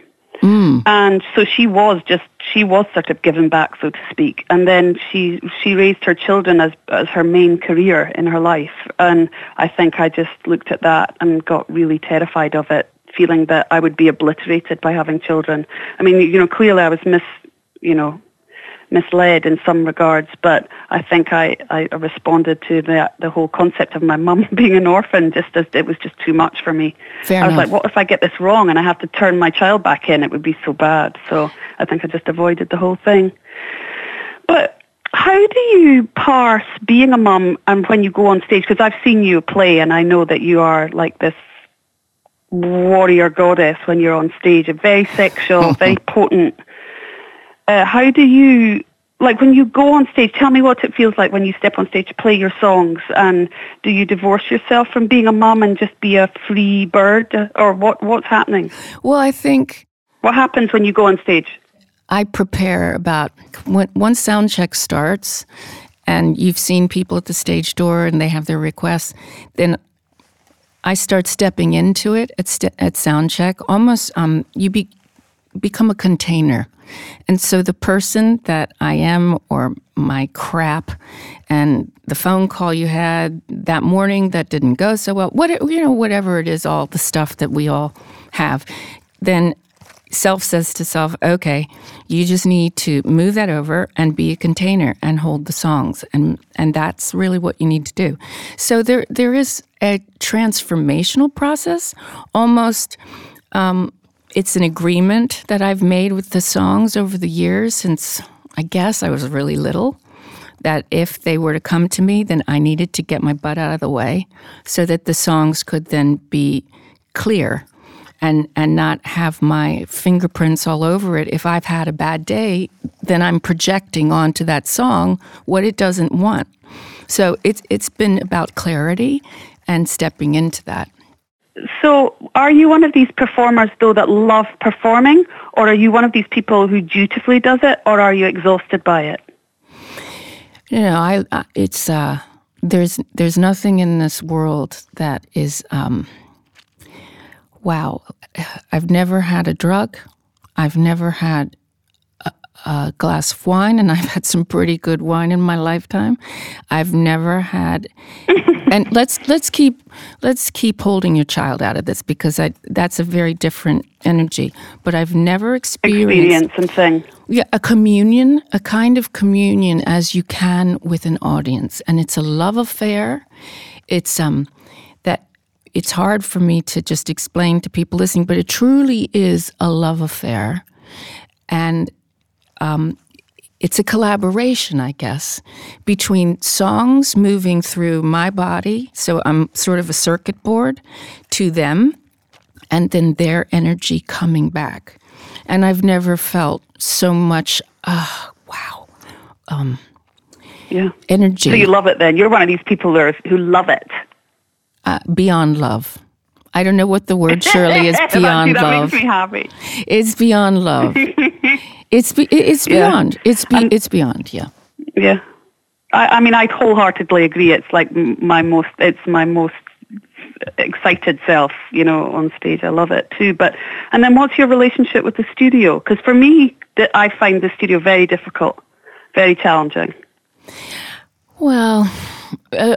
Mm. And so she was sort of given back, so to speak. And then she raised her children as her main career in her life. And I think I just looked at that and got really terrified of it, feeling that I would be obliterated by having children. I mean, you know, clearly I was misled in some regards, but I think I responded to the whole concept of my mum being an orphan, just as it was just too much for me. Fair enough. I was like, what if I get this wrong and I have to turn my child back in? It would be so bad. So I think I just avoided the whole thing. But how do you parse being a mum and when you go on stage? Because I've seen you play and I know that you are like this warrior goddess when you're on stage, very sexual, very potent. How do you, like when you go on stage, tell me what it feels like when you step on stage to play your songs, and do you divorce yourself from being a mum and just be a free bird, or what's happening? Well, I think... What happens when you go on stage? I prepare about, once sound check starts and you've seen people at the stage door and they have their requests, then I start stepping into it at sound check. Almost, you be become a container. And so the person that I am, or my crap, and the phone call you had that morning that didn't go so well, whatever it is, all the stuff that we all have, then self says to self, okay, you just need to move that over and be a container and hold the songs. And that's really what you need to do. So there is a transformational process, almost. It's an agreement that I've made with the songs over the years since, I guess, I was really little, that if they were to come to me, then I needed to get my butt out of the way so that the songs could then be clear and not have my fingerprints all over it. If I've had a bad day, then I'm projecting onto that song what it doesn't want. So it's been about clarity and stepping into that. So are you one of these performers, though, that love performing, or are you one of these people who dutifully does it, or are you exhausted by it? You know, there's nothing in this world that is, wow, I've never had a drug, I've never had a glass of wine, and I've had some pretty good wine in my lifetime. I've never had, and let's keep holding your child out of this, because that's a very different energy. But I've never experienced something. Yeah, a kind of communion as you can with an audience, and it's a love affair. It's that it's hard for me to just explain to people listening, but it truly is a love affair, and it's a collaboration, I guess, between songs moving through my body, so I'm sort of a circuit board, to them, and then their energy coming back. And I've never felt so much, energy. So you love it then. You're one of these people who love it. Beyond love. I don't know what the word, Shirley, is beyond love. That makes me happy. It's beyond love. It's beyond. Yeah. It's beyond. Yeah. Yeah. I mean, I wholeheartedly agree. It's like my most excited self, you know, on stage. I love it too. But and then, what's your relationship with the studio? Because for me, I find the studio very difficult, very challenging. Well,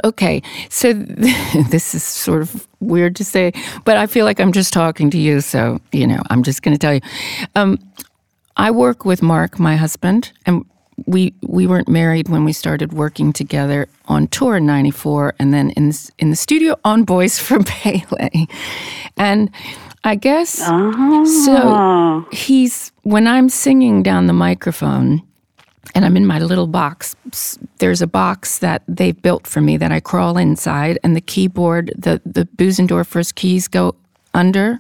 okay. So this is sort of weird to say, but I feel like I'm just talking to you. So you know, I'm just going to tell you. I work with Mark, my husband, and we weren't married when we started working together on tour in '94, and then in the studio on Boys for Pele. And I guess so he's, when I'm singing down the microphone and I'm in my little box, there's a box that they've built for me that I crawl inside, and the keyboard, the Bösendorfer's keys go under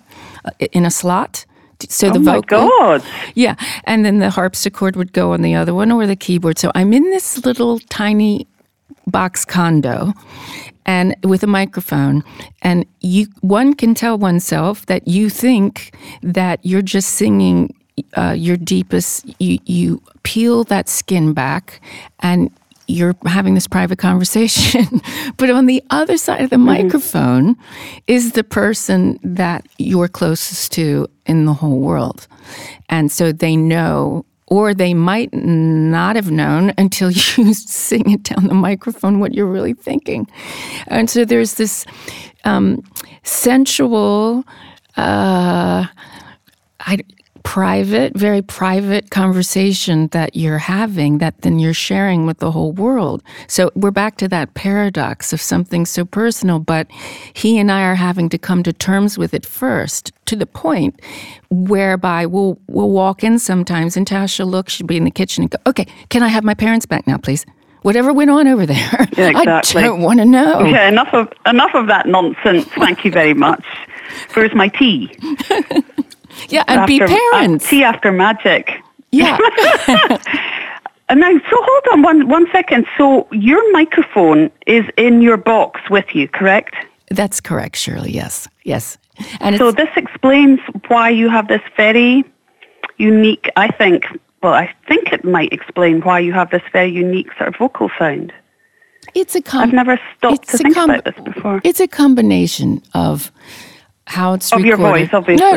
in a slot. So the vocal, oh my God. Yeah, and then the harpsichord would go on the other one, or the keyboard. So I'm in this little tiny box condo, and with a microphone, and one can tell oneself that you think that you're just singing your deepest. You peel that skin back, and you're having this private conversation, but on the other side of the microphone is the person that you're closest to in the whole world. And so they know, or they might not have known until you sing it down the microphone, what you're really thinking. And so there's this sensual, very private conversation that you're having, that then you're sharing with the whole world. So we're back to that paradox of something so personal, but he and I are having to come to terms with it first, to the point whereby we'll walk in sometimes and Tasha she'll be in the kitchen and go, okay, can I have my parents back now, please? Whatever went on over there, yeah, exactly. I don't want to know. Yeah, enough of that nonsense, thank you very much. Where's my tea? Yeah, and be parents. Tea after magic. Yeah. And now, so hold on one second. So your microphone is in your box with you, correct? That's correct, Shirley, yes. Yes. And so this explains why you have this very unique, I think it might explain why you have this very unique sort of vocal sound. I've never stopped to think about this before. It's a combination of how it's recorded. Of your voice, obviously. No.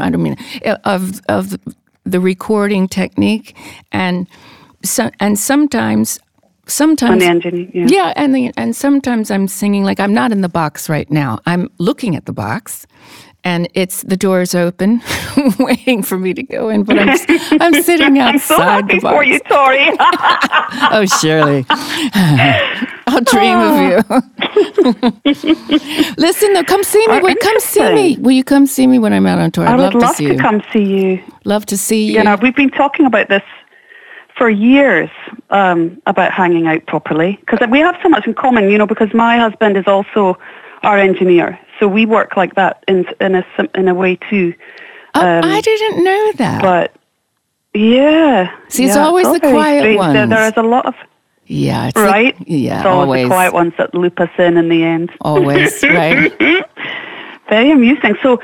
I don't mean it. Of the recording technique, and sometimes on the engine, yeah, and sometimes I'm singing like I'm not in the box right now. I'm looking at the box, and it's the door's open, waiting for me to go in. But I'm sitting outside the box. I'm so happy for you, Tori. Oh, Shirley, I'll dream of you. Listen, though, come see me. Come see me. Will you come see me when I'm out on tour? I'd love to come see you. Love to see you. You know, we've been talking about this for years, about hanging out properly, because we have so much in common. You know, because my husband is also our engineer. So we work like that in a way too. I didn't know that. But yeah, see, it's always the quiet ones. There is a lot of it's always the quiet ones that loop us in the end. Always, right? Very amusing. So,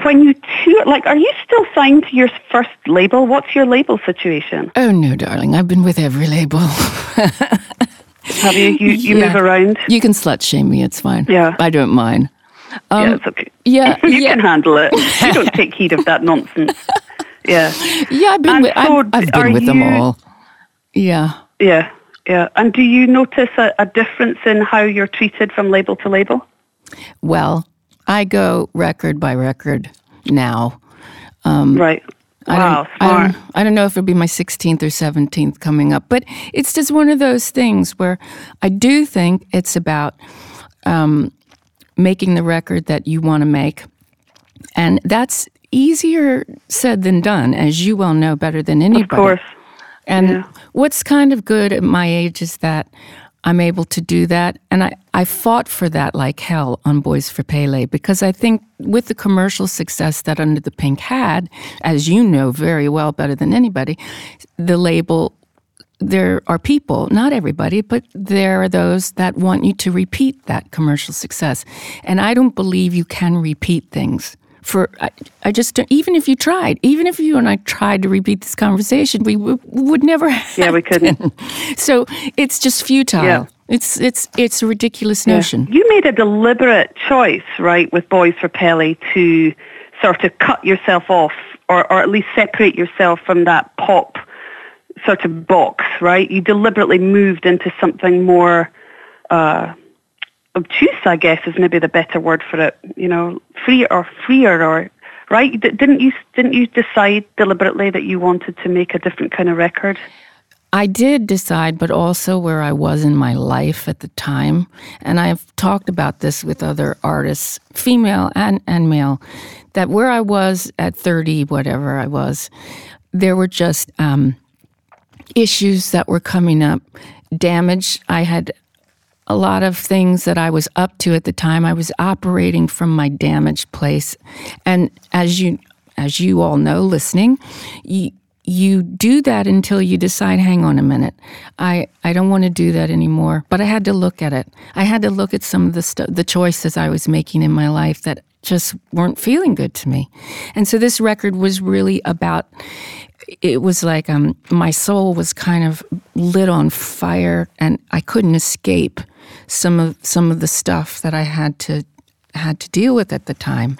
when you tour, like, are you still signed to your first label? What's your label situation? Oh no, darling, I've been with every label. Have you? You move around? You can slut shame me, it's fine. Yeah. I don't mind. Yeah, it's okay. Yeah. You can handle it. You don't take heed of that nonsense. Yeah. Yeah, I've been with them all. Yeah. Yeah, yeah. And do you notice a difference in how you're treated from label to label? Well, I go record by record now. Right. Wow, smart. I don't know if it'll be my 16th or 17th coming up, but it's just one of those things where I do think it's about making the record that you want to make. And that's easier said than done, as you well know better than anybody. Of course. And what's kind of good at my age is that I'm able to do that. And I fought for that like hell on Boys for Pele, because I think with the commercial success that Under the Pink had, as you know very well better than anybody, the label, there are people, not everybody, but there are those that want you to repeat that commercial success. And I don't believe you can repeat things. I just don't, even if you tried, even if you and I tried to repeat this conversation, we would never happen. Yeah, we couldn't. So it's just futile. Yeah. It's a ridiculous notion. Yeah. You made a deliberate choice, right, with Boys for Pele to sort of cut yourself off, or at least separate yourself from that pop sort of box, right? You deliberately moved into something more obtuse, I guess, is maybe the better word for it. You know, freer, or right? Didn't you decide deliberately that you wanted to make a different kind of record? I did decide, but also where I was in my life at the time, and I've talked about this with other artists, female and male, that where I was at 30, whatever I was, there were just issues that were coming up, damage. I had a lot of things that I was up to at the time. I was operating from my damaged place. And as you all know, listening, you do that until you decide, hang on a minute, I don't want to do that anymore. But I had to look at it. I had to look at some of the choices I was making in my life that just weren't feeling good to me. And so this record was really about, it was like my soul was kind of lit on fire, and I couldn't escape some of the stuff that I had to deal with at the time.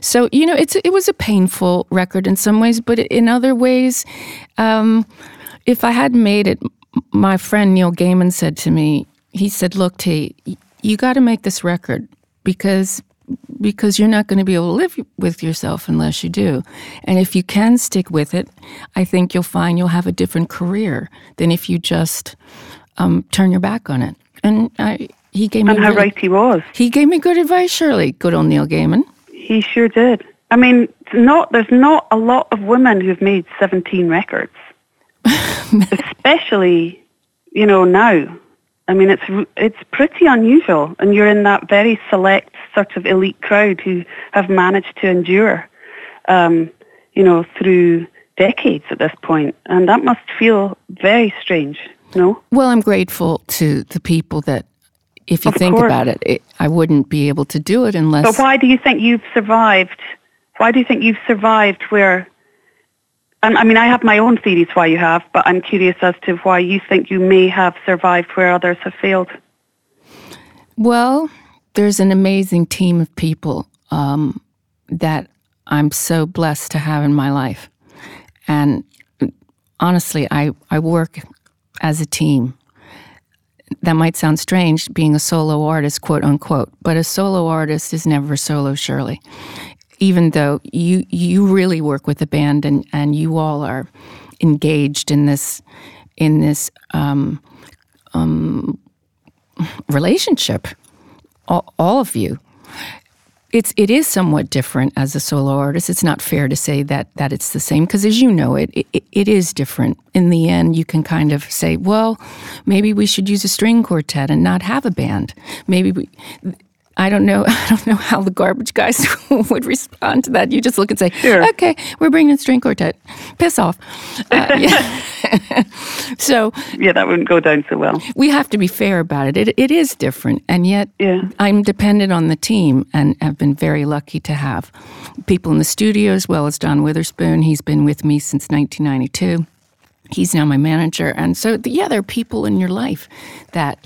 So, you know, it was a painful record in some ways, but in other ways, if I had made it, my friend Neil Gaiman said to me, he said, "Look, T, you got to make this record because you're not going to be able to live with yourself unless you do. And if you can stick with it, I think you'll find you'll have a different career than if you just turn your back on it." And he gave me good advice, Shirley. Good old Neil Gaiman. He sure did. I mean, there's not a lot of women who've made 17 records, especially, you know, now. I mean, it's pretty unusual, and you're in that very select sort of elite crowd who have managed to endure, you know, through decades at this point, and that must feel very strange, no? Well, I'm grateful to the people that, if you think about it, I wouldn't be able to do it unless. But why do you think you've survived? Why do you think you've survived where? I mean, I have my own theories why you have, but I'm curious as to why you think you may have survived where others have failed. Well, There's an amazing team of people that I'm so blessed to have in my life. And honestly, I work as a team. That might sound strange, being a solo artist, quote unquote, but a solo artist is never solo, Shirley. Even though you really work with a band and you all are engaged in this relationship, all of you. It is somewhat different as a solo artist. It's not fair to say that it's the same, because as you know, it is different. In the end, you can kind of say, well, maybe we should use a string quartet and not have a band. Maybe I don't know how the Garbage guys would respond to that. You just look and say, sure. Okay, we're bringing a string quartet. Piss off. Yeah. So yeah, that wouldn't go down so well. We have to be fair about it. It is different, and yet I'm dependent on the team and have been very lucky to have people in the studio as well as Don Witherspoon. He's been with me since 1992. He's now my manager. And so, yeah, there are people in your life that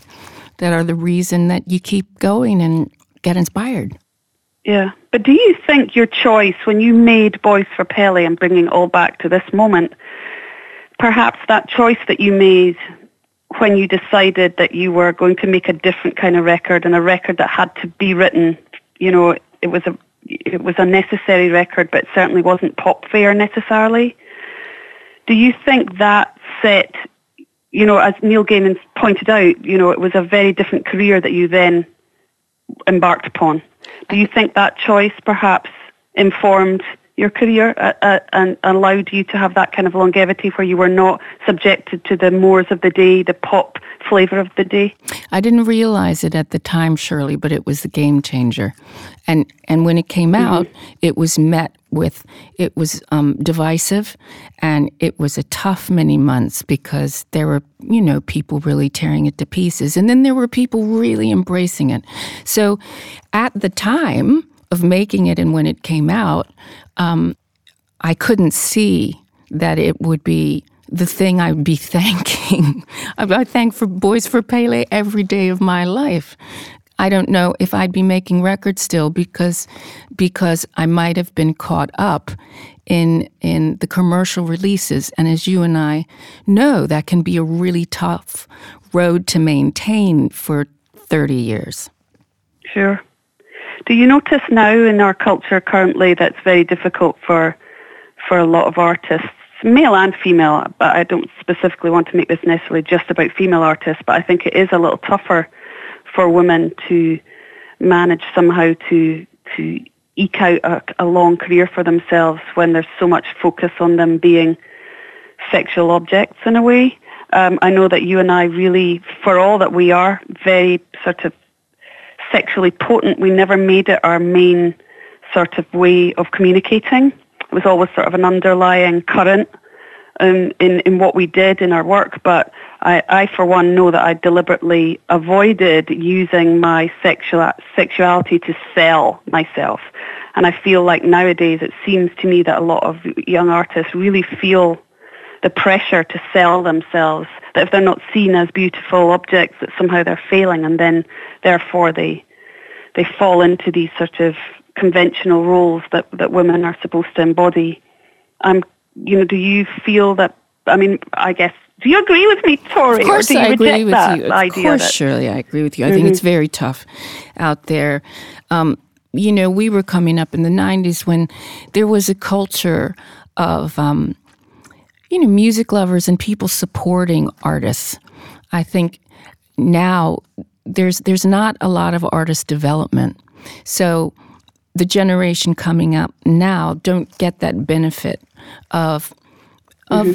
are the reason that you keep going and get inspired. Yeah. But do you think your choice when you made Boys for Pele and bringing all back to this moment, perhaps that choice that you made when you decided that you were going to make a different kind of record and a record that had to be written, you know, it was a necessary record, but certainly wasn't pop fare necessarily. Do you think that set, you know, as Neil Gaiman pointed out, you know, it was a very different career that you then embarked upon. Do you think that choice perhaps informed your career and allowed you to have that kind of longevity where you were not subjected to the mores of the day, the pop flavour of the day? I didn't realise it at the time, Shirley, but it was a game changer. And when it came out, it was met with, it was divisive, and it was a tough many months because there were, you know, people really tearing it to pieces. And then there were people really embracing it. So at the time of making it and when it came out, I couldn't see that it would be the thing I'd be thanking. I thank for Boys for Pele every day of my life. I don't know if I'd be making records still because I might have been caught up in the commercial releases. And as you and I know, that can be a really tough road to maintain for 30 years. Sure. Do you notice now in our culture currently that's very difficult for a lot of artists, male and female, but I don't specifically want to make this necessarily just about female artists, but I think it is a little tougher for women to manage somehow to eke out a long career for themselves when there's so much focus on them being sexual objects in a way. I know that you and I really, for all that we are, very sort of sexually potent, we never made it our main sort of way of communicating. It was always sort of an underlying current in what we did in our work, but I for one know that I deliberately avoided using my sexuality to sell myself, and I feel like nowadays it seems to me that a lot of young artists really feel the pressure to sell themselves, that if they're not seen as beautiful objects, that somehow they're failing, and then therefore they fall into these sort of conventional roles that women are supposed to embody. You know, do you feel that, I mean, I guess, do you agree with me, Tori? Of course I agree with you. Of course, Shirley, I agree with you. I think it's very tough out there. You know, we were coming up in the 90s when there was a culture of you know, music lovers and people supporting artists. I think now there's not a lot of artist development. So the generation coming up now don't get that benefit of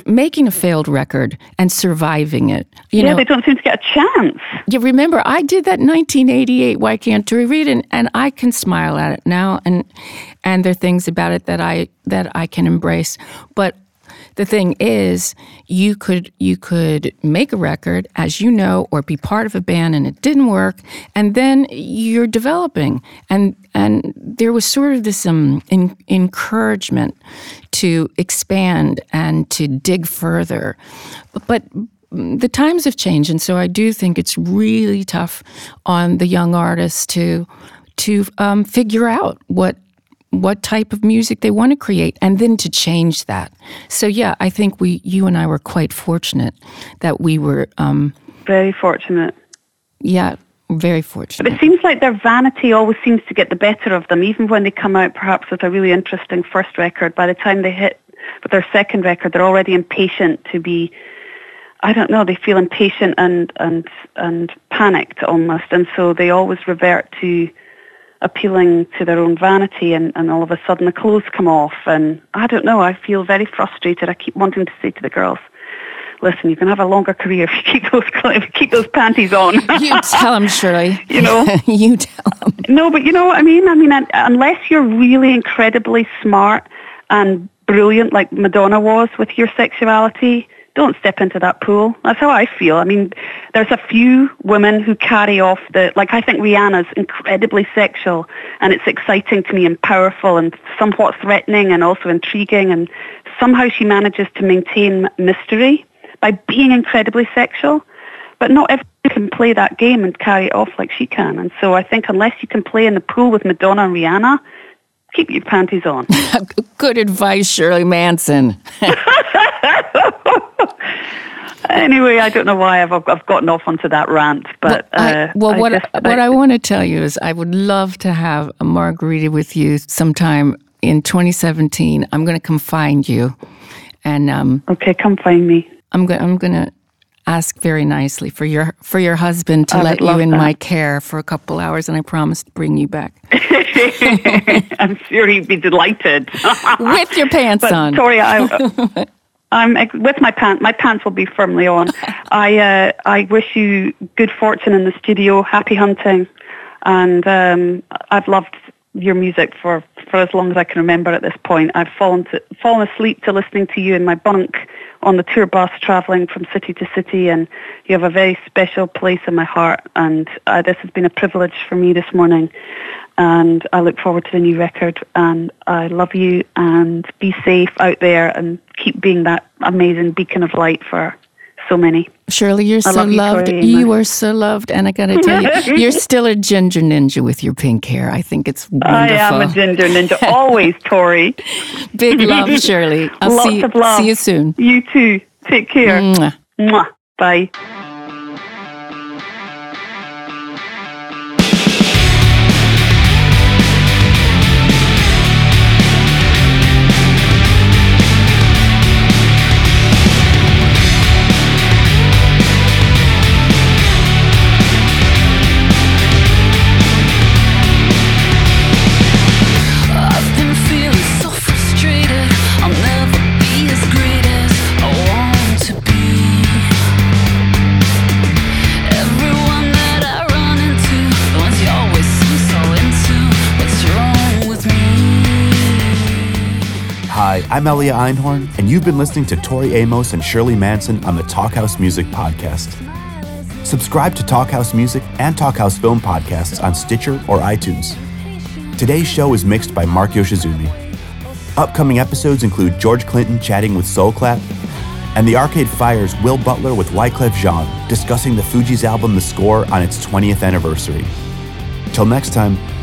making a failed record and surviving it. You know, they don't seem to get a chance. Yeah, remember, I did that 1988 Why Can't Tori Read, and I can smile at it now, and there are things about it that I can embrace. But the thing is, you could make a record, as you know, or be part of a band and it didn't work, and then you're developing. And there was sort of this encouragement to expand and to dig further. But the times have changed, and so I do think it's really tough on the young artists to figure out what type of music they want to create, and then to change that. So yeah, I think you and I were quite fortunate that we were very fortunate. Yeah, very fortunate. But it seems like their vanity always seems to get the better of them, even when they come out perhaps with a really interesting first record. By the time they hit with their second record, they're already impatient to be, I don't know, they feel impatient and panicked almost, and so they always revert to appealing to their own vanity, and all of a sudden the clothes come off, and I don't know, I feel very frustrated. I keep wanting to say to the girls, listen, you can have a longer career if you keep those panties on. You tell them, Shirley. You know? You tell them. No, but you know what I mean? I mean, unless you're really incredibly smart and brilliant like Madonna was with your sexuality, don't step into that pool. That's how I feel. I mean, there's a few women who carry off I think Rihanna's incredibly sexual, and it's exciting to me and powerful and somewhat threatening and also intriguing, and somehow she manages to maintain mystery by being incredibly sexual. But not everyone can play that game and carry it off like she can. And so I think unless you can play in the pool with Madonna and Rihanna, keep your panties on. Good advice, Shirley Manson. Anyway, I don't know why I've gotten off onto that rant, but what I want to tell you is I would love to have a margarita with you sometime in 2017. I'm going to come find you, and okay, come find me. I'm going to ask very nicely for your husband to let you in my care for a couple hours, and I promise to bring you back. I'm sure he'd be delighted. With your pants on. Sorry, I'm with my pants. My pants will be firmly on. I wish you good fortune in the studio. Happy hunting, and I've loved your music for as long as I can remember. At this point, I've fallen asleep to listening to you in my bunk on the tour bus traveling from city to city, and you have a very special place in my heart, and this has been a privilege for me this morning, and I look forward to the new record, and I love you, and be safe out there, and keep being that amazing beacon of light for so many. Shirley, you're so loved. You are so loved, and I gotta tell you, you're still a ginger ninja with your pink hair. I think it's wonderful. I am a ginger ninja, always, Tori. Big love, Shirley. Lots of love. See you soon. You too. Take care. Mwah. Mwah. Bye. I'm Elia Einhorn, and you've been listening to Tori Amos and Shirley Manson on the Talkhouse Music Podcast. Subscribe to Talkhouse Music and Talkhouse Film Podcasts on Stitcher or iTunes. Today's show is mixed by Mark Yoshizumi. Upcoming episodes include George Clinton chatting with Soul Clap, and the Arcade Fire's Will Butler with Wyclef Jean discussing the Fugees album The Score on its 20th anniversary. Till next time,